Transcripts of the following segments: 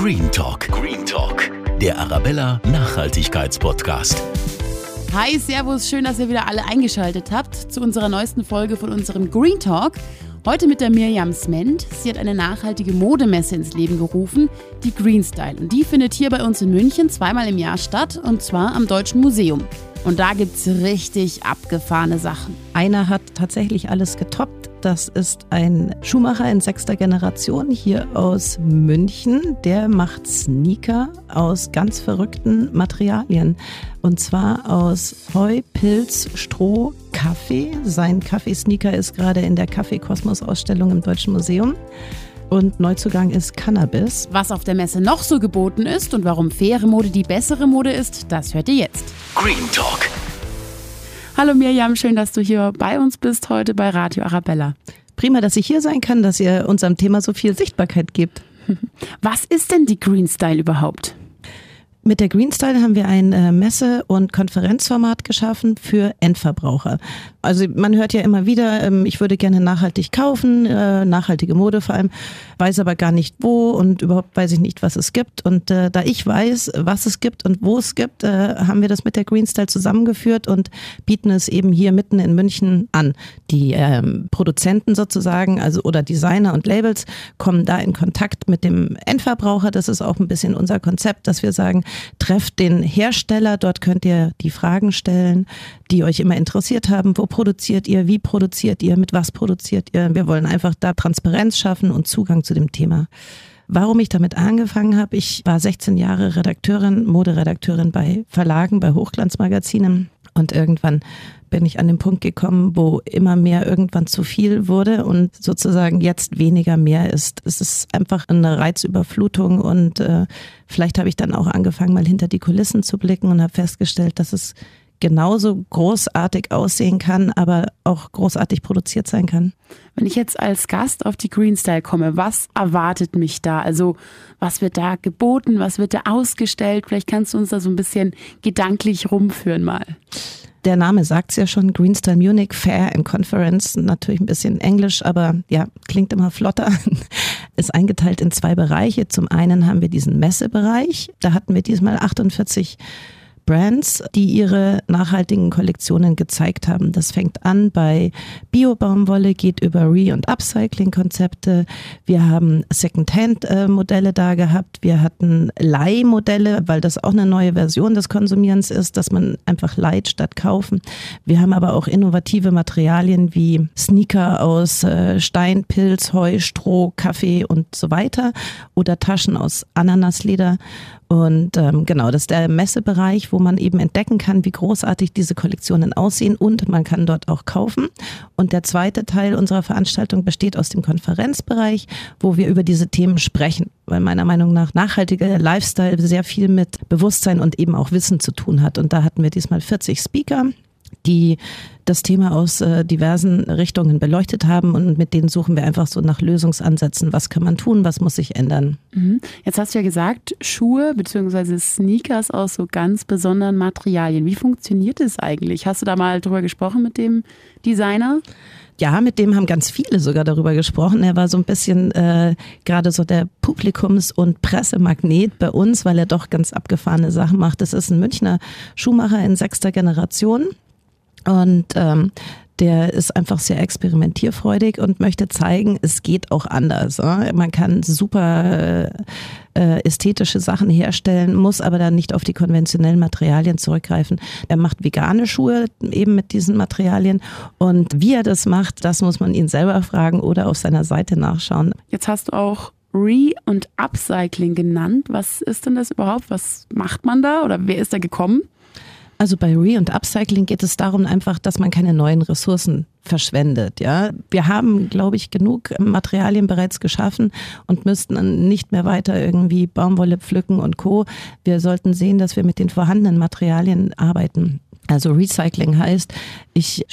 Green Talk, der Arabella-Nachhaltigkeits-Podcast. Hi, servus, schön, dass ihr wieder alle eingeschaltet habt zu unserer neuesten Folge von unserem Green Talk. Heute mit der Mirjam Smend. Sie hat eine nachhaltige Modemesse ins Leben gerufen, die Greenstyle. Und die findet hier bei uns in München zweimal im Jahr statt, und zwar am Deutschen Museum. Und da gibt's richtig abgefahrene Sachen. Einer hat tatsächlich alles getoppt. Das ist ein Schuhmacher in 6. Generation hier aus München. Der macht Sneaker aus ganz verrückten Materialien. Und zwar aus Heu, Pilz, Stroh, Kaffee. Sein Kaffeesneaker ist gerade in der Kaffeekosmos-Ausstellung im Deutschen Museum. Und Neuzugang ist Cannabis. Was auf der Messe noch so geboten ist und warum faire Mode die bessere Mode ist, das hört ihr jetzt. Green Talk. Hallo Mirjam, schön, dass du hier bei uns bist heute bei Radio Arabella. Prima, dass ich hier sein kann, dass ihr unserem Thema so viel Sichtbarkeit gebt. Was ist denn die Greenstyle überhaupt? Mit der Greenstyle haben wir ein Messe- und Konferenzformat geschaffen für Endverbraucher. Also man hört ja immer wieder, ich würde gerne nachhaltig kaufen, nachhaltige Mode vor allem, weiß aber gar nicht wo und überhaupt weiß ich nicht, was es gibt. Und da ich weiß, was es gibt und wo es gibt, haben wir das mit der Greenstyle zusammengeführt und bieten es eben hier mitten in München an. Die Produzenten sozusagen, also oder Designer und Labels kommen da in Kontakt mit dem Endverbraucher. Das ist auch ein bisschen unser Konzept, dass wir sagen, trefft den Hersteller, dort könnt ihr die Fragen stellen, die euch immer interessiert haben. Wo produziert ihr? Wie produziert ihr? Mit was produziert ihr? Wir wollen einfach da Transparenz schaffen und Zugang zu dem Thema. Warum ich damit angefangen habe: Ich war 16 Jahre Redakteurin, Moderedakteurin bei Verlagen, bei Hochglanzmagazinen. Und irgendwann bin ich an den Punkt gekommen, wo immer mehr irgendwann zu viel wurde und sozusagen jetzt weniger mehr ist. Es ist einfach eine Reizüberflutung und vielleicht habe ich dann auch angefangen, mal hinter die Kulissen zu blicken und habe festgestellt, dass es genauso großartig aussehen kann, aber auch großartig produziert sein kann. Wenn ich jetzt als Gast auf die Greenstyle komme, was erwartet mich da? Also was wird da geboten, was wird da ausgestellt? Vielleicht kannst du uns da so ein bisschen gedanklich rumführen mal. Der Name sagt es ja schon, Greenstyle Munich Fair and Conference, natürlich ein bisschen Englisch, aber ja, klingt immer flotter, ist eingeteilt in zwei Bereiche. Zum einen haben wir diesen Messebereich, da hatten wir diesmal 48 Brands, die ihre nachhaltigen Kollektionen gezeigt haben. Das fängt an bei Bio-Baumwolle, geht über Re- und Upcycling-Konzepte. Wir haben Second-Hand-Modelle da gehabt. Wir hatten Leihmodelle, weil das auch eine neue Version des Konsumierens ist, dass man einfach leiht statt kaufen. Wir haben aber auch innovative Materialien wie Sneaker aus Stein, Pilz, Heu, Stroh, Kaffee und so weiter oder Taschen aus Ananasleder. Und genau, das ist der Messebereich, wo man eben entdecken kann, wie großartig diese Kollektionen aussehen, und man kann dort auch kaufen. Und der zweite Teil unserer Veranstaltung besteht aus dem Konferenzbereich, wo wir über diese Themen sprechen, weil meiner Meinung nach nachhaltiger Lifestyle sehr viel mit Bewusstsein und eben auch Wissen zu tun hat. Und da hatten wir diesmal 40 Speaker, die das Thema aus diversen Richtungen beleuchtet haben, und mit denen suchen wir einfach so nach Lösungsansätzen. Was kann man tun, was muss sich ändern? Jetzt hast du ja gesagt, Schuhe bzw. Sneakers aus so ganz besonderen Materialien. Wie funktioniert das eigentlich? Hast du da mal drüber gesprochen mit dem Designer? Ja, mit dem haben ganz viele sogar darüber gesprochen. Er war so ein bisschen gerade so der Publikums- und Pressemagnet bei uns, weil er doch ganz abgefahrene Sachen macht. Das ist ein Münchner Schuhmacher in 6. Generation. Und der ist einfach sehr experimentierfreudig und möchte zeigen, es geht auch anders. Man kann super ästhetische Sachen herstellen, muss aber dann nicht auf die konventionellen Materialien zurückgreifen. Er macht vegane Schuhe eben mit diesen Materialien, und wie er das macht, das muss man ihn selber fragen oder auf seiner Seite nachschauen. Jetzt hast du auch Re- und Upcycling genannt. Was ist denn das überhaupt? Was macht man da oder wer ist da gekommen? Also bei Re- und Upcycling geht es darum einfach, dass man keine neuen Ressourcen verschwendet. Ja, wir haben, glaube ich, genug Materialien bereits geschaffen und müssten dann nicht mehr weiter irgendwie Baumwolle pflücken und Co. Wir sollten sehen, dass wir mit den vorhandenen Materialien arbeiten. Also Recycling heißt, ich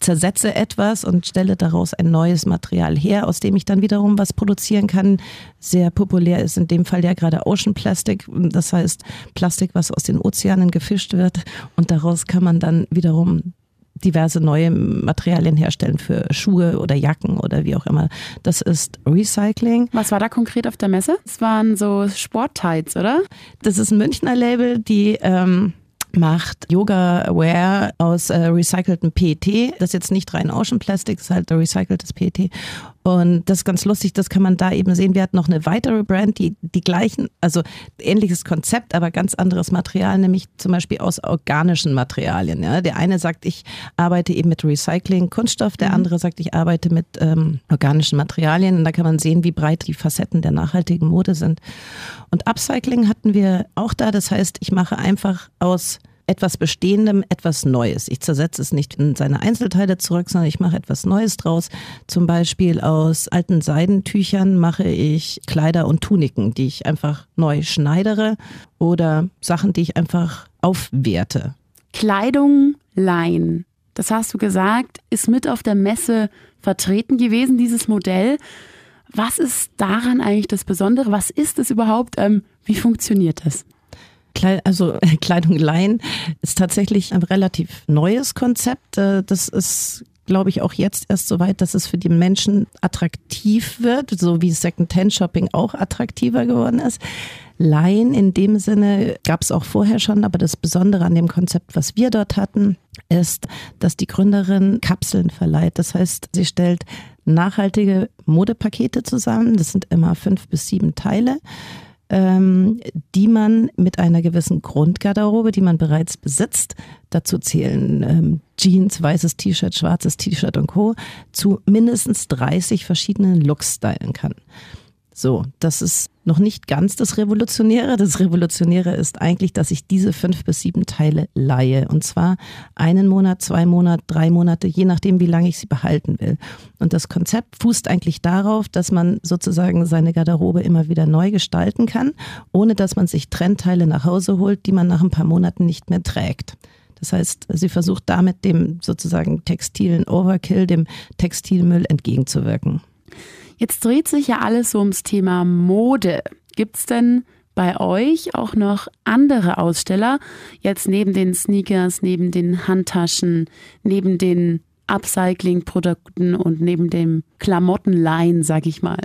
zersetze etwas und stelle daraus ein neues Material her, aus dem ich dann wiederum was produzieren kann. Sehr populär ist in dem Fall ja gerade Ocean Plastic. Das heißt Plastik, was aus den Ozeanen gefischt wird, und daraus kann man dann wiederum diverse neue Materialien herstellen für Schuhe oder Jacken oder wie auch immer. Das ist Recycling. Was war da konkret auf der Messe? Das waren so Sporttights, oder? Das ist ein Münchner Label, die macht Yoga-Wear aus recyceltem PET. Das ist jetzt nicht rein Ocean Plastic, das ist halt recyceltes PET. Und das ist ganz lustig, das kann man da eben sehen. Wir hatten noch eine weitere Brand, die gleichen, also ähnliches Konzept, aber ganz anderes Material, nämlich zum Beispiel aus organischen Materialien. Ja. Der eine sagt, ich arbeite eben mit Recycling-Kunststoff, der andere sagt, ich arbeite mit organischen Materialien. Und da kann man sehen, wie breit die Facetten der nachhaltigen Mode sind. Und Upcycling hatten wir auch da. Das heißt, ich mache einfach aus etwas Bestehendem, etwas Neues. Ich zersetze es nicht in seine Einzelteile zurück, sondern ich mache etwas Neues draus. Zum Beispiel aus alten Seidentüchern mache ich Kleider und Tuniken, die ich einfach neu schneidere oder Sachen, die ich einfach aufwerte. Kleidung, Laien, das hast du gesagt, ist mit auf der Messe vertreten gewesen, dieses Modell. Was ist daran eigentlich das Besondere? Was ist es überhaupt? Wie funktioniert das? Also Kleidung leihen ist tatsächlich ein relativ neues Konzept. Das ist, glaube ich, auch jetzt erst so weit, dass es für die Menschen attraktiv wird, so wie Second-Hand-Shopping auch attraktiver geworden ist. Leihen in dem Sinne gab es auch vorher schon, aber das Besondere an dem Konzept, was wir dort hatten, ist, dass die Gründerin Kapseln verleiht. Das heißt, sie stellt nachhaltige Modepakete zusammen. Das sind immer 5 bis 7 Teile, die man mit einer gewissen Grundgarderobe, die man bereits besitzt, dazu zählen Jeans, weißes T-Shirt, schwarzes T-Shirt und Co. zu mindestens 30 verschiedenen Looks stylen kann. So, das ist noch nicht ganz das Revolutionäre. Das Revolutionäre ist eigentlich, dass ich diese 5 bis 7 Teile leihe. Und zwar 1 Monat, 2 Monate, 3 Monate, je nachdem, wie lange ich sie behalten will. Und das Konzept fußt eigentlich darauf, dass man sozusagen seine Garderobe immer wieder neu gestalten kann, ohne dass man sich Trendteile nach Hause holt, die man nach ein paar Monaten nicht mehr trägt. Das heißt, sie versucht damit dem sozusagen textilen Overkill, dem Textilmüll entgegenzuwirken. Jetzt dreht sich ja alles so ums Thema Mode. Gibt es denn bei euch auch noch andere Aussteller? Jetzt neben den Sneakers, neben den Handtaschen, neben den Upcycling-Produkten und neben dem Klamottenleihen, sag ich mal.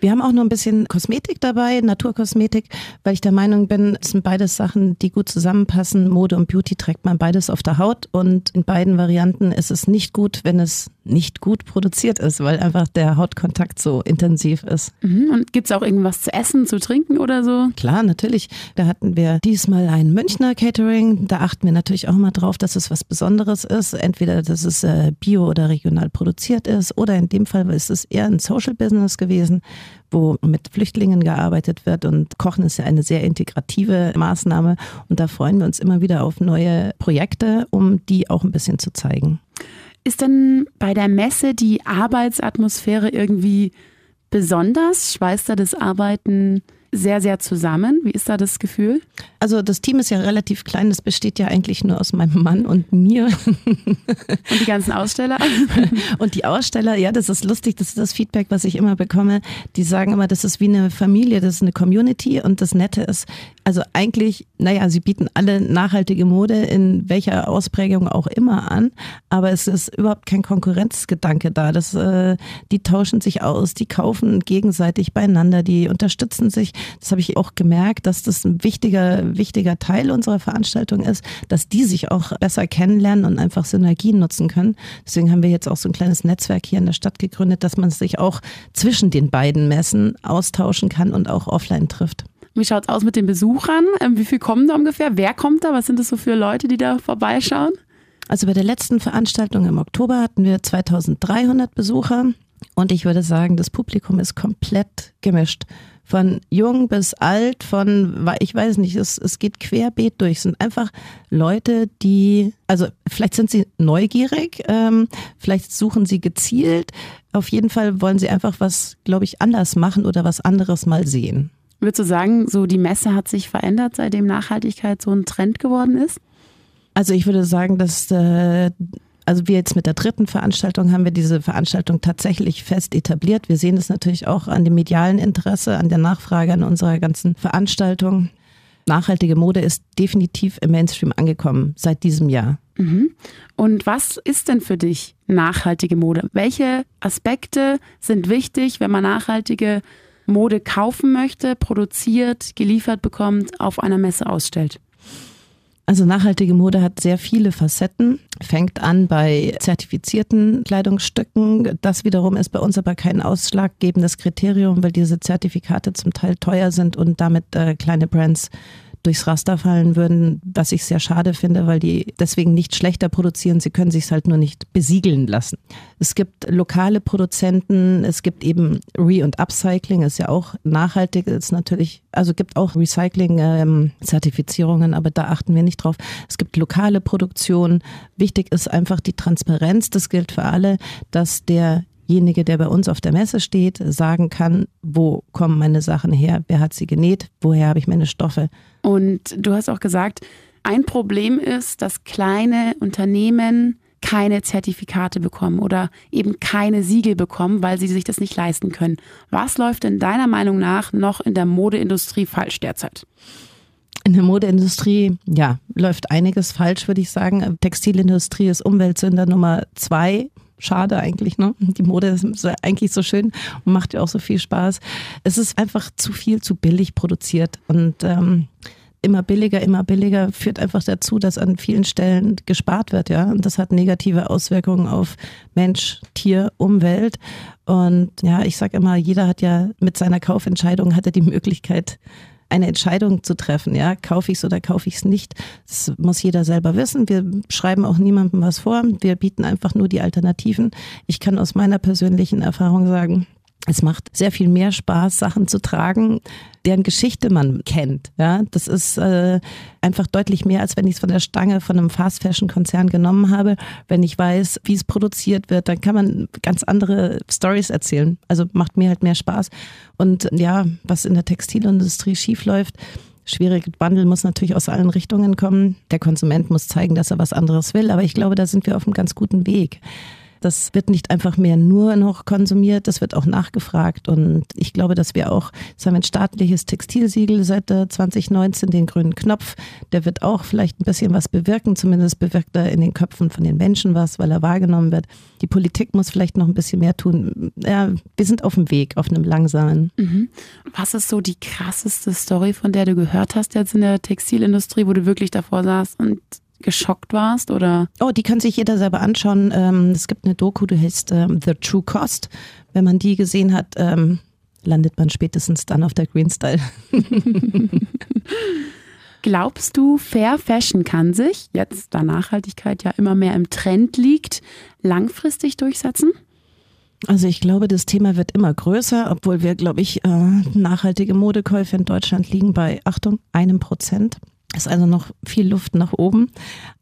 Wir haben auch noch ein bisschen Kosmetik dabei, Naturkosmetik, weil ich der Meinung bin, es sind beides Sachen, die gut zusammenpassen. Mode und Beauty trägt man beides auf der Haut und in beiden Varianten ist es nicht gut, wenn es nicht gut produziert ist, weil einfach der Hautkontakt so intensiv ist. Und gibt es auch irgendwas zu essen, zu trinken oder so? Klar, natürlich. Da hatten wir diesmal ein Münchner Catering. Da achten wir natürlich auch mal drauf, dass es was Besonderes ist. Entweder, dass es bio oder regional produziert ist oder in dem Fall ist es eher ein Social Business gewesen, wo mit Flüchtlingen gearbeitet wird und Kochen ist ja eine sehr integrative Maßnahme und da freuen wir uns immer wieder auf neue Projekte, um die auch ein bisschen zu zeigen. Ist denn bei der Messe die Arbeitsatmosphäre irgendwie besonders? Schweißt da das Arbeiten sehr, sehr zusammen? Wie ist da das Gefühl? Also das Team ist ja relativ klein, das besteht ja eigentlich nur aus meinem Mann und mir. Und die ganzen Aussteller? Und die Aussteller, ja, das ist lustig, das ist das Feedback, was ich immer bekomme. Die sagen immer, das ist wie eine Familie, das ist eine Community und das Nette ist, also eigentlich, naja, sie bieten alle nachhaltige Mode in welcher Ausprägung auch immer an, aber es ist überhaupt kein Konkurrenzgedanke da. Das, die tauschen sich aus, die kaufen gegenseitig beieinander, die unterstützen sich. Das habe ich auch gemerkt, dass das ein wichtiger Teil unserer Veranstaltung ist, dass die sich auch besser kennenlernen und einfach Synergien nutzen können. Deswegen haben wir jetzt auch so ein kleines Netzwerk hier in der Stadt gegründet, dass man sich auch zwischen den beiden Messen austauschen kann und auch offline trifft. Wie schaut es aus mit den Besuchern? Wie viel kommen da ungefähr? Wer kommt da? Was sind das so für Leute, die da vorbeischauen? Also bei der letzten Veranstaltung im Oktober hatten wir 2300 Besucher und ich würde sagen, das Publikum ist komplett gemischt. Von jung bis alt, von, ich weiß nicht, es geht querbeet durch. Es sind einfach Leute, die, also vielleicht sind sie neugierig, vielleicht suchen sie gezielt. Auf jeden Fall wollen sie einfach was, glaube ich, anders machen oder was anderes mal sehen. Würdest du sagen, so die Messe hat sich verändert, seitdem Nachhaltigkeit so ein Trend geworden ist? Also ich würde sagen, dass also wir jetzt mit der dritten Veranstaltung haben wir diese Veranstaltung tatsächlich fest etabliert. Wir sehen es natürlich auch an dem medialen Interesse, an der Nachfrage an unserer ganzen Veranstaltung. Nachhaltige Mode ist definitiv im Mainstream angekommen seit diesem Jahr. Mhm. Und was ist denn für dich nachhaltige Mode? Welche Aspekte sind wichtig, wenn man nachhaltige Mode kaufen möchte, produziert, geliefert bekommt, auf einer Messe ausstellt? Also nachhaltige Mode hat sehr viele Facetten, fängt an bei zertifizierten Kleidungsstücken. Das wiederum ist bei uns aber kein ausschlaggebendes Kriterium, weil diese Zertifikate zum Teil teuer sind und damit kleine Brands durchs Raster fallen würden, was ich sehr schade finde, weil die deswegen nicht schlechter produzieren, sie können sich es halt nur nicht besiegeln lassen. Es gibt lokale Produzenten, es gibt eben Re- und Upcycling, ist ja auch nachhaltig, ist natürlich, also gibt auch Recycling-Zertifizierungen, aber da achten wir nicht drauf. Es gibt lokale Produktion, wichtig ist einfach die Transparenz, das gilt für alle, dass derjenige, der bei uns auf der Messe steht, sagen kann, wo kommen meine Sachen her, wer hat sie genäht, woher habe ich meine Stoffe. Und du hast auch gesagt, ein Problem ist, dass kleine Unternehmen keine Zertifikate bekommen oder eben keine Siegel bekommen, weil sie sich das nicht leisten können. Was läuft denn deiner Meinung nach noch in der Modeindustrie falsch derzeit? In der Modeindustrie, ja, läuft einiges falsch, würde ich sagen. Textilindustrie ist Umweltsünder Nummer 2. Schade eigentlich, ne? Die Mode ist eigentlich so schön und macht ja auch so viel Spaß. Es ist einfach zu viel, zu billig produziert und immer billiger führt einfach dazu, dass an vielen Stellen gespart wird, ja. Und das hat negative Auswirkungen auf Mensch, Tier, Umwelt. Und ja, ich sage immer, jeder hat ja mit seiner Kaufentscheidung hat er die Möglichkeit, eine Entscheidung zu treffen, ja, kaufe ich es oder kaufe ich es nicht. Das muss jeder selber wissen. Wir schreiben auch niemandem was vor. Wir bieten einfach nur die Alternativen. Ich kann aus meiner persönlichen Erfahrung sagen, es macht sehr viel mehr Spaß, Sachen zu tragen, deren Geschichte man kennt. Ja, das ist einfach deutlich mehr, als wenn ich es von der Stange von einem Fast-Fashion-Konzern genommen habe. Wenn ich weiß, wie es produziert wird, dann kann man ganz andere Stories erzählen. Also macht mir halt mehr Spaß. Und ja, was in der Textilindustrie schiefläuft, schwierige Wandel muss natürlich aus allen Richtungen kommen. Der Konsument muss zeigen, dass er was anderes will. Aber ich glaube, da sind wir auf einem ganz guten Weg. Das wird nicht einfach mehr nur noch konsumiert, das wird auch nachgefragt. Und ich glaube, dass wir auch, es haben ein staatliches Textilsiegel seit 2019, den grünen Knopf, der wird auch vielleicht ein bisschen was bewirken, zumindest bewirkt er in den Köpfen von den Menschen was, weil er wahrgenommen wird. Die Politik muss vielleicht noch ein bisschen mehr tun. Ja, wir sind auf dem Weg, auf einem langsamen. Mhm. Was ist so die krasseste Story, von der du gehört hast jetzt in der Textilindustrie, wo du wirklich davor saßt und geschockt warst? Oder? Oh, die kann sich jeder selber anschauen. Es gibt eine Doku, die heißt The True Cost. Wenn man die gesehen hat, landet man spätestens dann auf der Greenstyle. Glaubst du, Fair Fashion kann sich, jetzt da Nachhaltigkeit ja immer mehr im Trend liegt, langfristig durchsetzen? Also ich glaube, das Thema wird immer größer, obwohl wir, glaube ich, nachhaltige Modekäufe in Deutschland liegen bei, Achtung, 1%. Ist also noch viel Luft nach oben,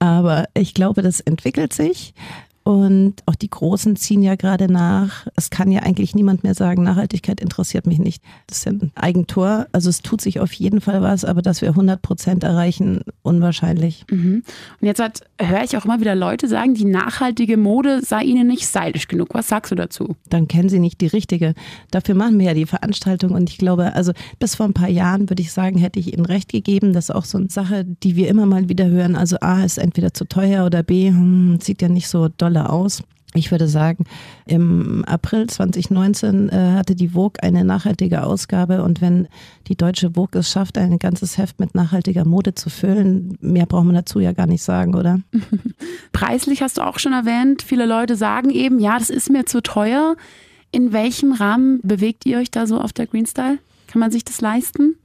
aber ich glaube, das entwickelt sich und auch die Großen ziehen ja gerade nach. Es kann ja eigentlich niemand mehr sagen, Nachhaltigkeit interessiert mich nicht. Das ist ja ein Eigentor, also es tut sich auf jeden Fall was, aber dass wir 100% erreichen, unwahrscheinlich. Mhm. Und jetzt höre ich auch immer wieder Leute sagen, die nachhaltige Mode sei ihnen nicht stylisch genug. Was sagst du dazu? Dann kennen sie nicht die richtige. Dafür machen wir ja die Veranstaltung und ich glaube, also bis vor ein paar Jahren würde ich sagen, hätte ich ihnen recht gegeben. Das ist auch so eine Sache, die wir immer mal wieder hören. Also A ist entweder zu teuer oder B sieht ja nicht so dolle aus. Ich würde sagen, im April 2019 hatte die Vogue eine nachhaltige Ausgabe und wenn die deutsche Vogue es schafft, ein ganzes Heft mit nachhaltiger Mode zu füllen, mehr braucht man dazu ja gar nicht sagen, oder? Preislich hast du auch schon erwähnt, viele Leute sagen eben, ja, das ist mir zu teuer. In welchem Rahmen bewegt ihr euch da so auf der Greenstyle? Kann man sich das leisten?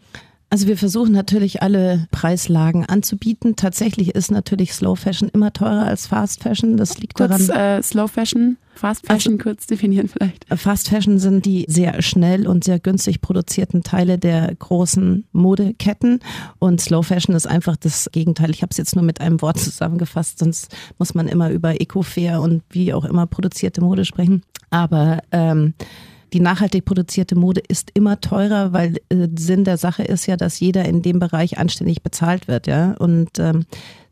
Also wir versuchen natürlich alle Preislagen anzubieten. Tatsächlich ist natürlich Slow Fashion immer teurer als Fast Fashion. Das liegt kurz daran. Slow Fashion, Fast Fashion also, kurz definieren vielleicht. Fast Fashion sind die sehr schnell und sehr günstig produzierten Teile der großen Modeketten und Slow Fashion ist einfach das Gegenteil. Ich habe es jetzt nur mit einem Wort zusammengefasst, sonst muss man immer über Eco-Fair und wie auch immer produzierte Mode sprechen. Aber die nachhaltig produzierte Mode ist immer teurer, weil Sinn der Sache ist ja, dass jeder in dem Bereich anständig bezahlt wird, ja. Und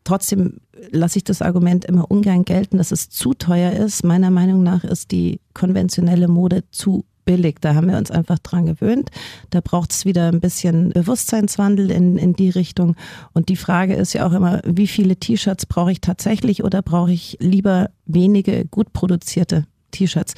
trotzdem lasse ich das Argument immer ungern gelten, dass es zu teuer ist. Meiner Meinung nach ist die konventionelle Mode zu billig. Da haben wir uns einfach dran gewöhnt. Da braucht es wieder ein bisschen Bewusstseinswandel in die Richtung. Und die Frage ist ja auch immer, wie viele T-Shirts brauche ich tatsächlich oder brauche ich lieber wenige gut produzierte T-Shirts?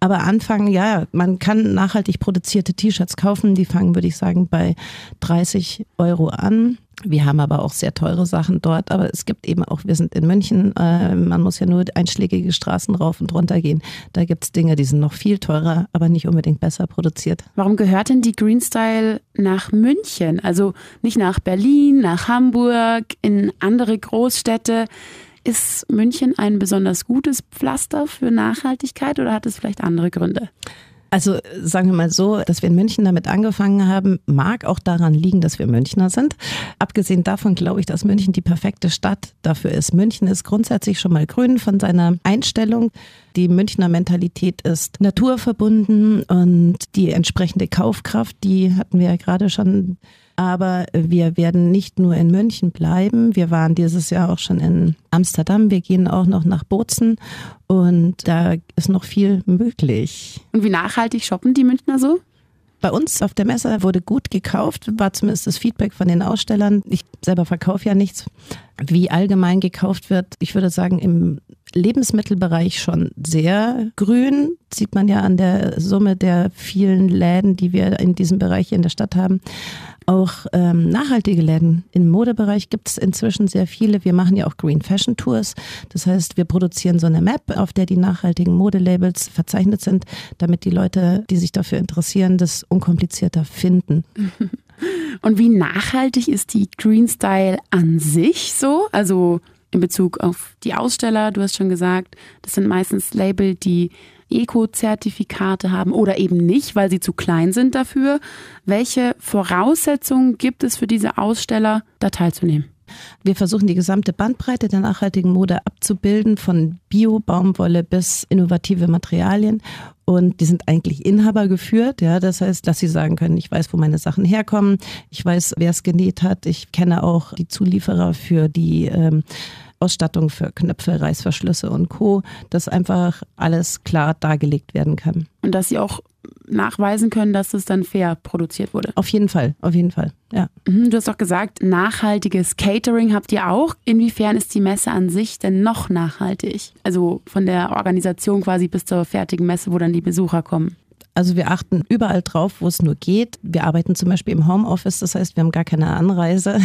Aber anfangen, ja, man kann nachhaltig produzierte T-Shirts kaufen. Die fangen, würde ich sagen, bei 30 € an. Wir haben aber auch sehr teure Sachen dort, aber es gibt eben auch, wir sind in München, man muss ja nur einschlägige Straßen rauf und runter gehen. Da gibt es Dinge, die sind noch viel teurer, aber nicht unbedingt besser produziert. Warum gehört denn die Greenstyle nach München? Also nicht nach Berlin, nach Hamburg, in andere Großstädte. Ist München ein besonders gutes Pflaster für Nachhaltigkeit oder hat es vielleicht andere Gründe? Also sagen wir mal so, dass wir in München damit angefangen haben, mag auch daran liegen, dass wir Münchner sind. Abgesehen davon glaube ich, dass München die perfekte Stadt dafür ist. München ist grundsätzlich schon mal grün von seiner Einstellung. Die Münchner Mentalität ist naturverbunden und die entsprechende Kaufkraft, die hatten wir ja gerade schon. Aber wir werden nicht nur in München bleiben. Wir waren dieses Jahr auch schon in Amsterdam. Wir gehen auch noch nach Bozen und da ist noch viel möglich. Und wie nachhaltig shoppen die Münchner so? Bei uns auf der Messe wurde gut gekauft, war zumindest das Feedback von den Ausstellern. Ich selber verkaufe ja nichts. Wie allgemein gekauft wird, ich würde sagen, im Lebensmittelbereich schon sehr grün. Sieht man ja an der Summe der vielen Läden, die wir in diesem Bereich hier in der Stadt haben. Auch nachhaltige Läden. Im Modebereich gibt es inzwischen sehr viele. Wir machen ja auch Green Fashion Tours. Das heißt, wir produzieren so eine Map, auf der die nachhaltigen Modelabels verzeichnet sind, damit die Leute, die sich dafür interessieren, das unkomplizierter finden. Und wie nachhaltig ist die Greenstyle an sich so? Also in Bezug auf die Aussteller, du hast schon gesagt, das sind meistens Label, die Eco-Zertifikate haben oder eben nicht, weil sie zu klein sind dafür. Welche Voraussetzungen gibt es für diese Aussteller, da teilzunehmen? Wir versuchen, die gesamte Bandbreite der nachhaltigen Mode abzubilden, von Bio-Baumwolle bis innovative Materialien. Und die sind eigentlich Inhaber geführt. Ja, das heißt, dass sie sagen können, ich weiß, wo meine Sachen herkommen, ich weiß, wer es genäht hat, ich kenne auch die Zulieferer für die Ausstattung, für Knöpfe, Reißverschlüsse und Co., dass einfach alles klar dargelegt werden kann. Und dass sie auch nachweisen können, dass es dann fair produziert wurde. Auf jeden Fall, ja. Du hast doch gesagt, nachhaltiges Catering habt ihr auch. Inwiefern ist die Messe an sich denn noch nachhaltig? Also von der Organisation quasi bis zur fertigen Messe, wo dann die Besucher kommen. Also wir achten überall drauf, wo es nur geht. Wir arbeiten zum Beispiel im Homeoffice, das heißt, wir haben gar keine Anreise,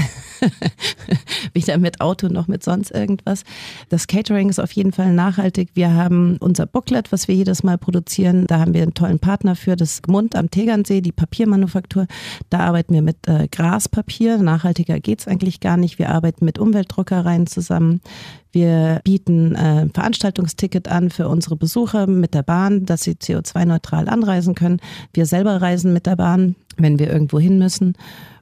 weder mit Auto noch mit sonst irgendwas. Das Catering ist auf jeden Fall nachhaltig. Wir haben unser Booklet, was wir jedes Mal produzieren. Da haben wir einen tollen Partner für, das Gmund am Tegernsee, die Papiermanufaktur. Da arbeiten wir mit Graspapier. Nachhaltiger geht es eigentlich gar nicht. Wir arbeiten mit Umweltdruckereien zusammen. Wir bieten ein Veranstaltungsticket an für unsere Besucher mit der Bahn, dass sie CO2-neutral anreisen können. Wir selber reisen mit der Bahn, wenn wir irgendwo hin müssen.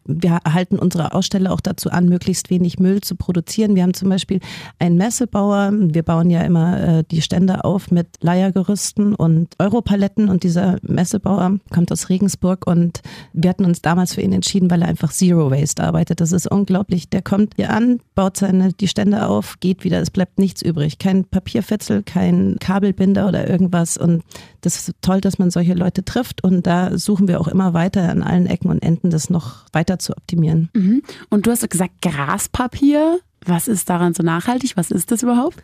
Wir halten unsere Aussteller auch dazu an, möglichst wenig Müll zu produzieren. Wir haben zum Beispiel einen Messebauer. Wir bauen ja immer die Stände auf mit Leiergerüsten und Europaletten. Und dieser Messebauer kommt aus Regensburg. Und wir hatten uns damals für ihn entschieden, weil er einfach Zero Waste arbeitet. Das ist unglaublich. Der kommt hier an, baut die Stände auf, geht wieder. Es bleibt nichts übrig. Kein Papierfetzel, kein Kabelbinder oder irgendwas. Und das ist toll, dass man solche Leute trifft. Und da suchen wir auch immer weiter an allen Ecken und Enden, das noch weiter zu optimieren. Mhm. Und du hast gesagt, Graspapier. Was ist daran so nachhaltig? Was ist das überhaupt?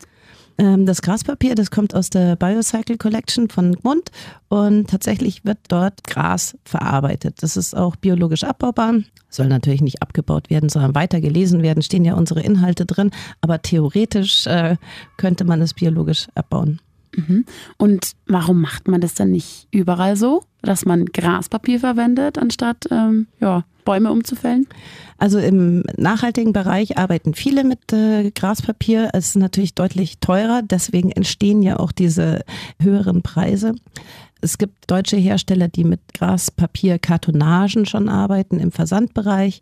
Das Graspapier, das kommt aus der BioCycle Collection von Gmund und tatsächlich wird dort Gras verarbeitet. Das ist auch biologisch abbaubar, soll natürlich nicht abgebaut werden, sondern weiter gelesen werden, stehen ja unsere Inhalte drin, aber theoretisch könnte man es biologisch abbauen. Mhm. Und warum macht man das dann nicht überall so, dass man Graspapier verwendet, anstatt Bäume umzufällen? Also im nachhaltigen Bereich arbeiten viele mit Graspapier. Es ist natürlich deutlich teurer, deswegen entstehen ja auch diese höheren Preise. Es gibt deutsche Hersteller, die mit Graspapierkartonagen schon arbeiten im Versandbereich.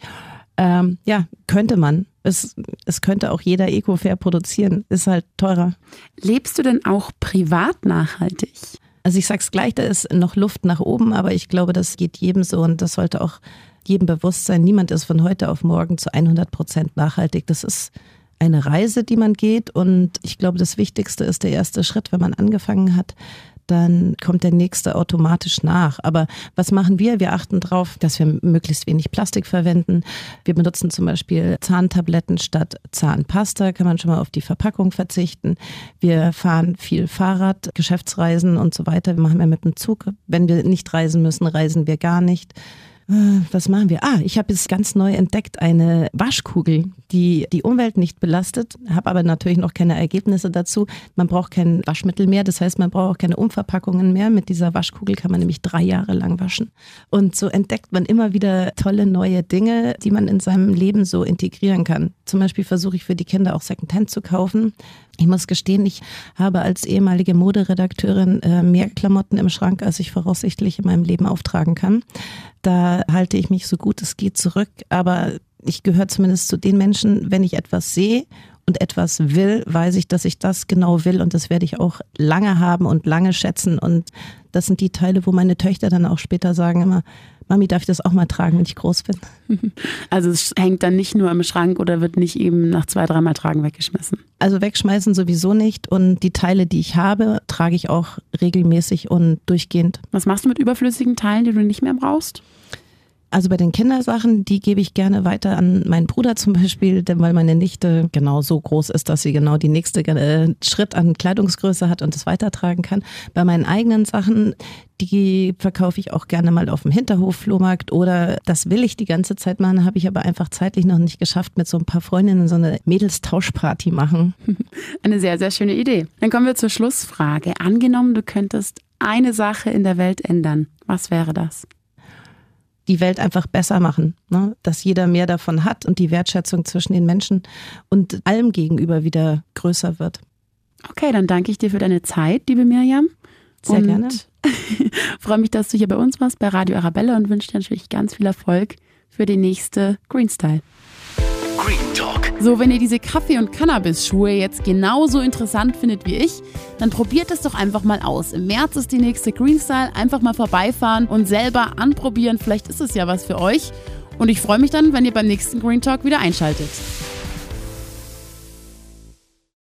Könnte man. Es könnte auch jeder eco-fair produzieren, ist halt teurer. Lebst du denn auch privat nachhaltig? Also ich sag's gleich, da ist noch Luft nach oben, aber ich glaube, das geht jedem so und das sollte auch jedem bewusst sein. Niemand ist von heute auf morgen zu 100% nachhaltig. Das ist eine Reise, die man geht und ich glaube, das Wichtigste ist der erste Schritt, wenn man angefangen hat, dann kommt der nächste automatisch nach. Aber was machen wir? Wir achten darauf, dass wir möglichst wenig Plastik verwenden. Wir benutzen zum Beispiel Zahntabletten statt Zahnpasta, kann man schon mal auf die Verpackung verzichten. Wir fahren viel Fahrrad, Geschäftsreisen und so weiter. Wir machen ja mit dem Zug. Wenn wir nicht reisen müssen, reisen wir gar nicht. Was machen wir? Ich habe jetzt ganz neu entdeckt, eine Waschkugel, die die Umwelt nicht belastet, habe aber natürlich noch keine Ergebnisse dazu. Man braucht kein Waschmittel mehr, das heißt, man braucht auch keine Umverpackungen mehr. Mit dieser Waschkugel kann man nämlich 3 Jahre lang waschen. Und so entdeckt man immer wieder tolle neue Dinge, die man in seinem Leben so integrieren kann. Zum Beispiel versuche ich für die Kinder auch Secondhand zu kaufen. Ich muss gestehen, ich habe als ehemalige Moderedakteurin mehr Klamotten im Schrank, als ich voraussichtlich in meinem Leben auftragen kann. Da halte ich mich so gut es geht zurück, aber ich gehöre zumindest zu den Menschen, wenn ich etwas sehe und etwas will, weiß ich, dass ich das genau will und das werde ich auch lange haben und lange schätzen. Und das sind die Teile, wo meine Töchter dann auch später sagen immer, Mami, darf ich das auch mal tragen, wenn ich groß bin? Also es hängt dann nicht nur im Schrank oder wird nicht eben nach 2-3 Mal tragen weggeschmissen? Also wegschmeißen sowieso nicht und die Teile, die ich habe, trage ich auch regelmäßig und durchgehend. Was machst du mit überflüssigen Teilen, die du nicht mehr brauchst? Also bei den Kindersachen, die gebe ich gerne weiter an meinen Bruder zum Beispiel, denn weil meine Nichte genau so groß ist, dass sie genau die nächste Schritt an Kleidungsgröße hat und es weitertragen kann. Bei meinen eigenen Sachen, die verkaufe ich auch gerne mal auf dem Hinterhof-Flohmarkt oder das will ich die ganze Zeit machen, habe ich aber einfach zeitlich noch nicht geschafft, mit so ein paar Freundinnen so eine Mädels-Tauschparty machen. Eine sehr, sehr schöne Idee. Dann kommen wir zur Schlussfrage. Angenommen, du könntest eine Sache in der Welt ändern. Was wäre das? Die Welt einfach besser machen, ne? Dass jeder mehr davon hat und die Wertschätzung zwischen den Menschen und allem gegenüber wieder größer wird. Okay, dann danke ich dir für deine Zeit, liebe Mirjam. Sehr gerne. Freue mich, dass du hier bei uns warst, bei Radio Arabella und wünsche dir natürlich ganz viel Erfolg für die nächste Greenstyle. Green Talk. So, wenn ihr diese Kaffee- und Cannabis-Schuhe jetzt genauso interessant findet wie ich, dann probiert es doch einfach mal aus. Im März ist die nächste Greenstyle. Einfach mal vorbeifahren und selber anprobieren. Vielleicht ist es ja was für euch. Und ich freue mich dann, wenn ihr beim nächsten Green Talk wieder einschaltet.